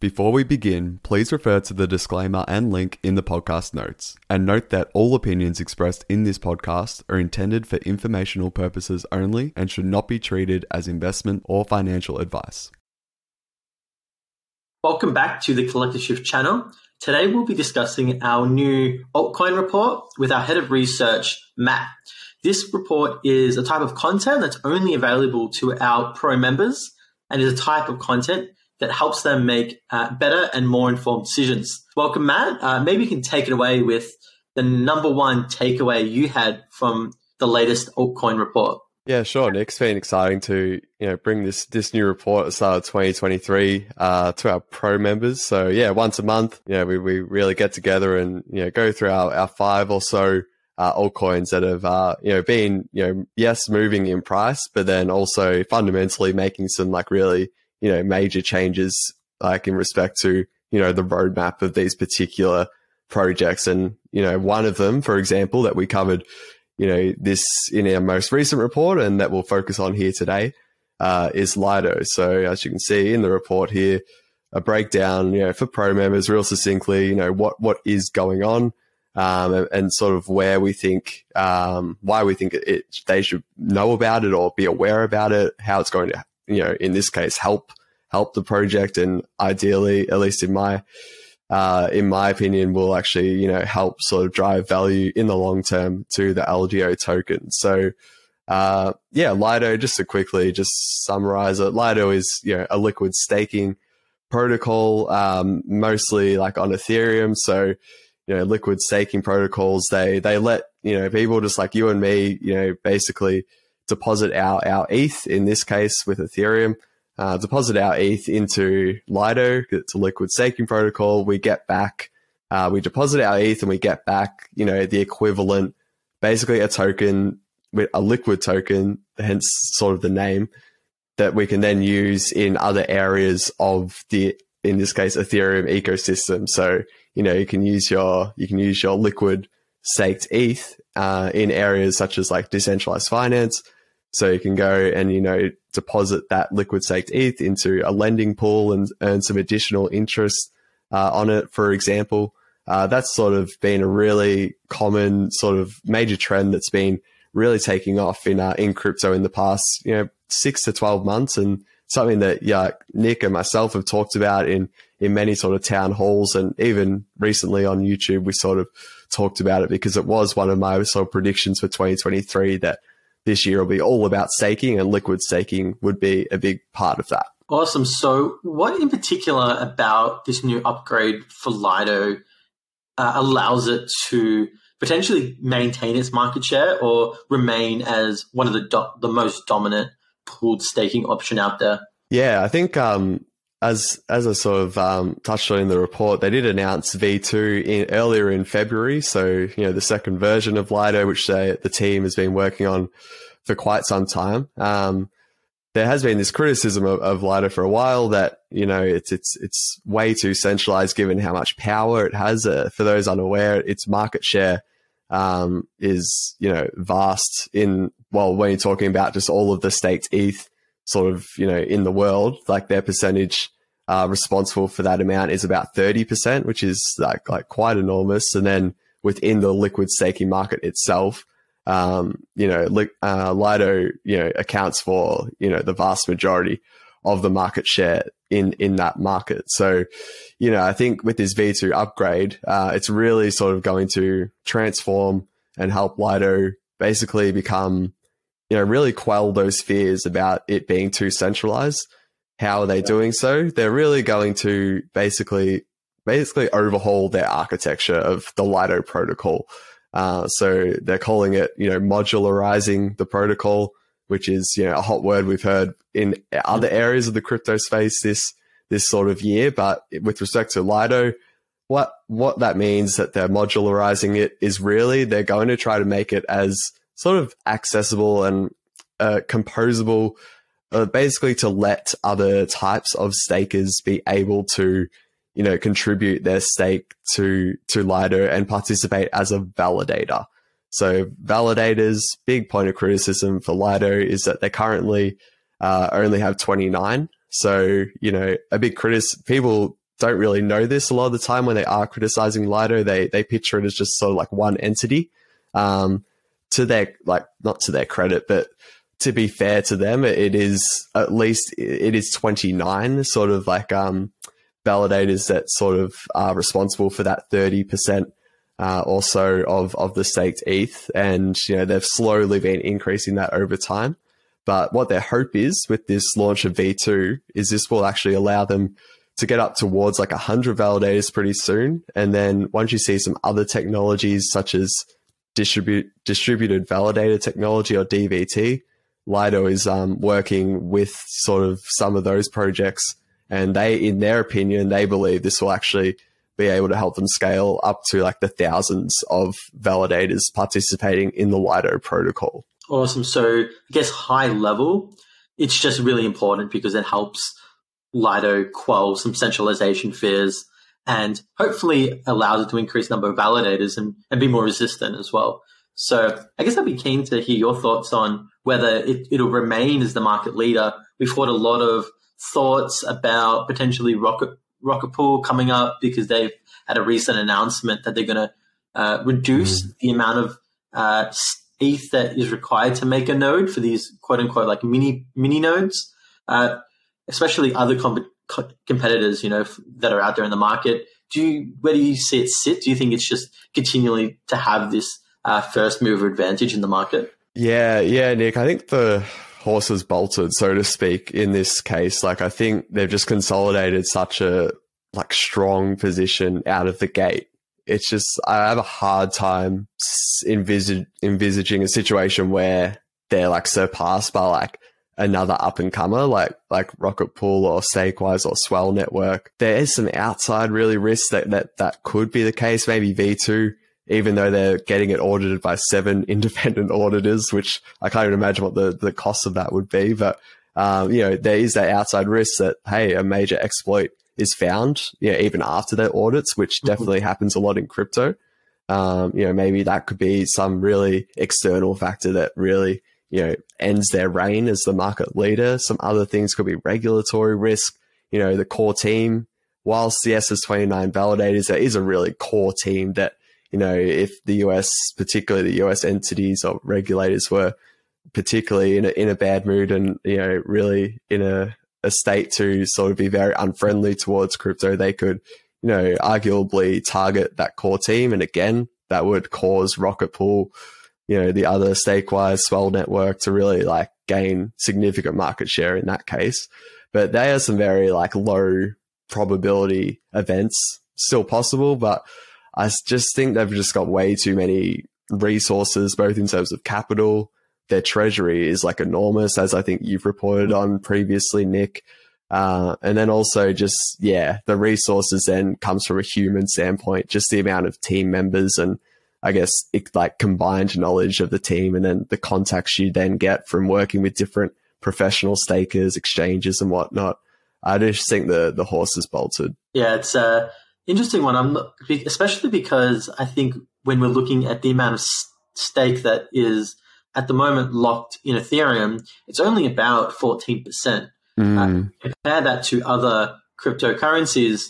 Before we begin, please refer to the disclaimer and link in the podcast notes, and note that all opinions expressed in this podcast are intended for informational purposes only and should not be treated as investment or financial advice. Welcome back to the Collective Shift channel. Today we'll be discussing our new altcoin report with our head of research, Matt. This report is a type of content that's only available to our pro members and is a type of content that helps them make better and more informed decisions. Welcome, Matt. Maybe you can take it away with the number one takeaway you had from the latest altcoin report. Yeah, sure, Nick. It's been exciting to bring this new report at the start of 2023 to our pro members. So yeah, once a month, we really get together and go through our five or so altcoins that have been moving in price, but then also fundamentally making some really major changes in respect to, the roadmap of these particular projects. And, one of them, for example, that we covered, this in our most recent report and that we'll focus on here today, is Lido. So as you can see in the report here, a breakdown, for pro members real succinctly, what is going on, and sort of where we think, why we think they should know about it or be aware about it, how it's going to, in this case, help the project, and ideally, at least in my opinion, will actually help sort of drive value in the long term to the LDO token. So, Lido. Just to quickly summarize it, Lido is a liquid staking protocol, mostly on Ethereum. So, liquid staking protocols they let people just like you and me basically deposit our ETH, in this case with Ethereum, deposit our ETH into Lido. It's a liquid staking protocol. We get back, we deposit our ETH and we get back, the equivalent, basically a token, with a liquid token, hence sort of the name, that we can then use in other areas of the, in this case, Ethereum ecosystem. So, you can use your liquid staked ETH in areas such as decentralized finance. So you can go and, deposit that liquid staked ETH into a lending pool and earn some additional interest on it, for example. That's sort of been a really common sort of major trend that's been really taking off in crypto in the past, 6 to 12 months. And something that, Nick and myself have talked about in many sort of town halls, and even recently on YouTube, we sort of talked about it because it was one of my sort of predictions for 2023 that this year will be all about staking, and liquid staking would be a big part of that. Awesome. So what in particular about this new upgrade for Lido allows it to potentially maintain its market share or remain as one of the most dominant pooled staking option out there? Yeah, I think as I sort of touched on in the report, they did announce V2 earlier in February. So, the second version of Lido, which the team has been working on for quite some time. There has been this criticism of Lido for a while that, it's way too centralized given how much power it has. For those unaware, its market share is, vast when you're talking about just all of the staked ETH sort of, in the world, their percentage responsible for that amount is about 30%, which is quite enormous. And then within the liquid staking market itself, Lido, accounts for, the vast majority of the market share in that market. So, I think with this V2 upgrade, it's really sort of going to transform and help Lido basically become, really quell those fears about it being too centralized. How are they doing so? They're really going to basically overhaul their architecture of the Lido protocol. So they're calling it, modularizing the protocol, which is, a hot word we've heard in other areas of the crypto space this sort of year. But with respect to Lido, what that means that they're modularizing it is really they're going to try to make it as sort of accessible and composable, basically to let other types of stakers be able to, contribute their stake to Lido and participate as a validator. So validators, big point of criticism for Lido is that they currently only have 29. So, people don't really know this. A lot of the time when they are criticizing Lido, they picture it as just sort of like one entity. To their, like, not to their credit, but to be fair to them, it is, at least it is 29 sort of like validators that sort of are responsible for that 30% or so of the staked ETH. And, you know, they've slowly been increasing that over time. But what their hope is with this launch of V2 is this will actually allow them to get up towards like 100 validators pretty soon. And then once you see some other technologies such as distributed validator technology or DVT, Lido is working with sort of some of those projects. And they, in their opinion, they believe this will actually be able to help them scale up to like the thousands of validators participating in the Lido protocol. Awesome. So I guess high level, it's just really important because it helps Lido quell some centralization fears and hopefully allows it to increase the number of validators and be more resistant as well. So I guess I'd be keen to hear your thoughts on whether it'll remain as the market leader. We've heard a lot of thoughts about potentially Rocket Pool coming up because they've had a recent announcement that they're going to reduce the amount of ETH that is required to make a node for these quote unquote like mini nodes, especially other competitors, you know, that are out there in the market. Where do you see it sit? Do you think it's just continually to have this first mover advantage in the market? Yeah, Nick. I think the horse has bolted, so to speak, in this case. Like, I think they've just consolidated such a like strong position out of the gate. It's just, I have a hard time envisaging a situation where they're like surpassed by like another up and comer like Rocket Pool or Stakewise or Swell Network. There is some outside really risk that could be the case. Maybe V2, even though they're getting it audited by 7 independent auditors, which I can't even imagine what the cost of that would be. But, you know, there is that outside risk that, hey, a major exploit is found, you know, even after their audits, which definitely happens a lot in crypto. You know, maybe that could be some really external factor that really, you know, ends their reign as the market leader. Some other things could be regulatory risk. You know, the core team, whilst CS has 29 validators, there is a really core team that, you know, if the US, particularly the US entities or regulators were particularly in a bad mood and, you know, really in a state to sort of be very unfriendly towards crypto, they could, you know, arguably target that core team. And again, that would cause Rocket Pool, you know, the other Stakewise, Swell Network to really like gain significant market share in that case. But they are some very like low probability events still possible, but I just think they've just got way too many resources, both in terms of capital. Their treasury is like enormous, as I think you've reported on previously, Nick. And then also just, yeah, the resources then comes from a human standpoint, just the amount of team members and I guess it, like combined knowledge of the team and then the contacts you then get from working with different professional stakers, exchanges and whatnot. I just think the horse has bolted. Yeah, it's interesting one, especially because I think when we're looking at the amount of stake that is at the moment locked in Ethereum, it's only about 14%. Compare that to other cryptocurrencies,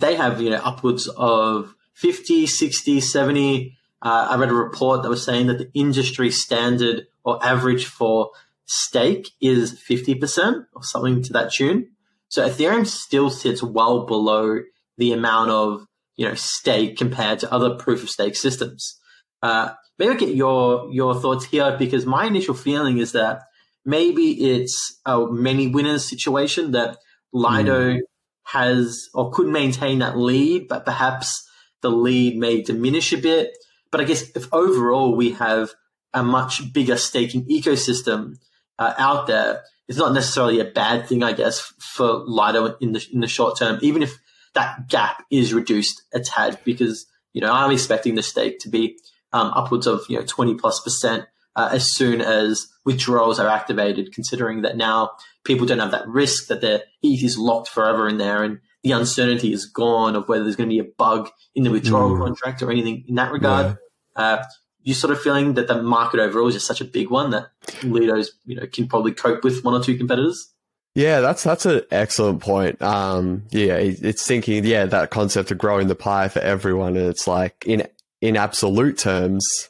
they have, you know, upwards of 50, 60, 70. I read a report that was saying that the industry standard or average for stake is 50% or something to that tune. So Ethereum still sits well below the amount of, you know, stake compared to other proof of stake systems. Maybe I'll get your thoughts here, because my initial feeling is that maybe it's a many winners situation that Lido has or could maintain that lead, but perhaps the lead may diminish a bit. But I guess if overall we have a much bigger staking ecosystem out there, it's not necessarily a bad thing, I guess, for Lido in the short term, even if that gap is reduced a tad, because, you know, I'm expecting the stake to be upwards of, you know, 20+% as soon as withdrawals are activated, considering that now people don't have that risk that their ETH is locked forever in there and the uncertainty is gone of whether there's going to be a bug in the withdrawal contract or anything in that regard. Yeah. You sort of feeling that the market overall is just such a big one that Lido's, you know, can probably cope with one or two competitors? Yeah, that's an excellent point. Yeah, it's thinking, yeah, that concept of growing the pie for everyone. And it's like in absolute terms,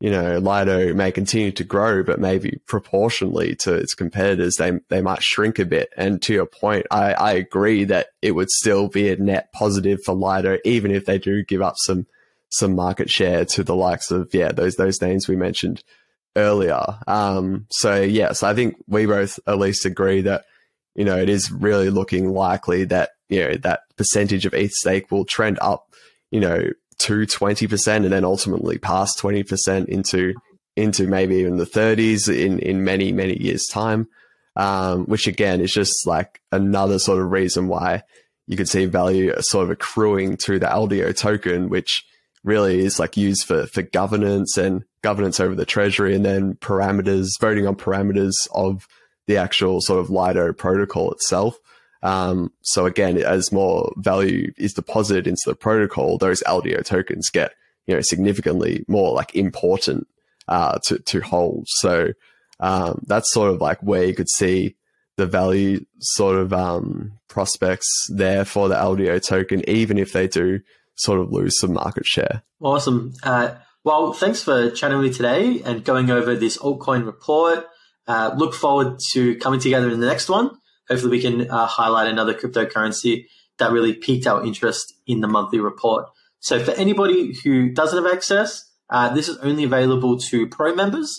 you know, Lido may continue to grow, but maybe proportionally to its competitors, they might shrink a bit. And to your point, I agree that it would still be a net positive for Lido, even if they do give up some market share to the likes of, yeah, those names we mentioned earlier. So yes, I think we both at least agree that, you know, it is really looking likely that, you know, that percentage of ETH stake will trend up, you know, to 20% and then ultimately past 20% into maybe even the 30s in many, many years time. Which again is just like another sort of reason why you could see value sort of accruing to the LDO token, which really is like used for governance and governance over the treasury, and then parameters, voting on parameters of the actual sort of Lido protocol itself. So again, as more value is deposited into the protocol, those LDO tokens get, you know, significantly more like important to hold. So that's sort of like where you could see the value sort of prospects there for the LDO token, even if they do sort of lose some market share. Awesome. Well, thanks for chatting with me today and going over this altcoin report. Look forward to coming together in the next one. Hopefully we can highlight another cryptocurrency that really piqued our interest in the monthly report. So for anybody who doesn't have access, this is only available to pro members.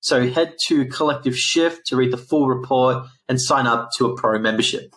So head to Collective Shift to read the full report and sign up to a pro membership.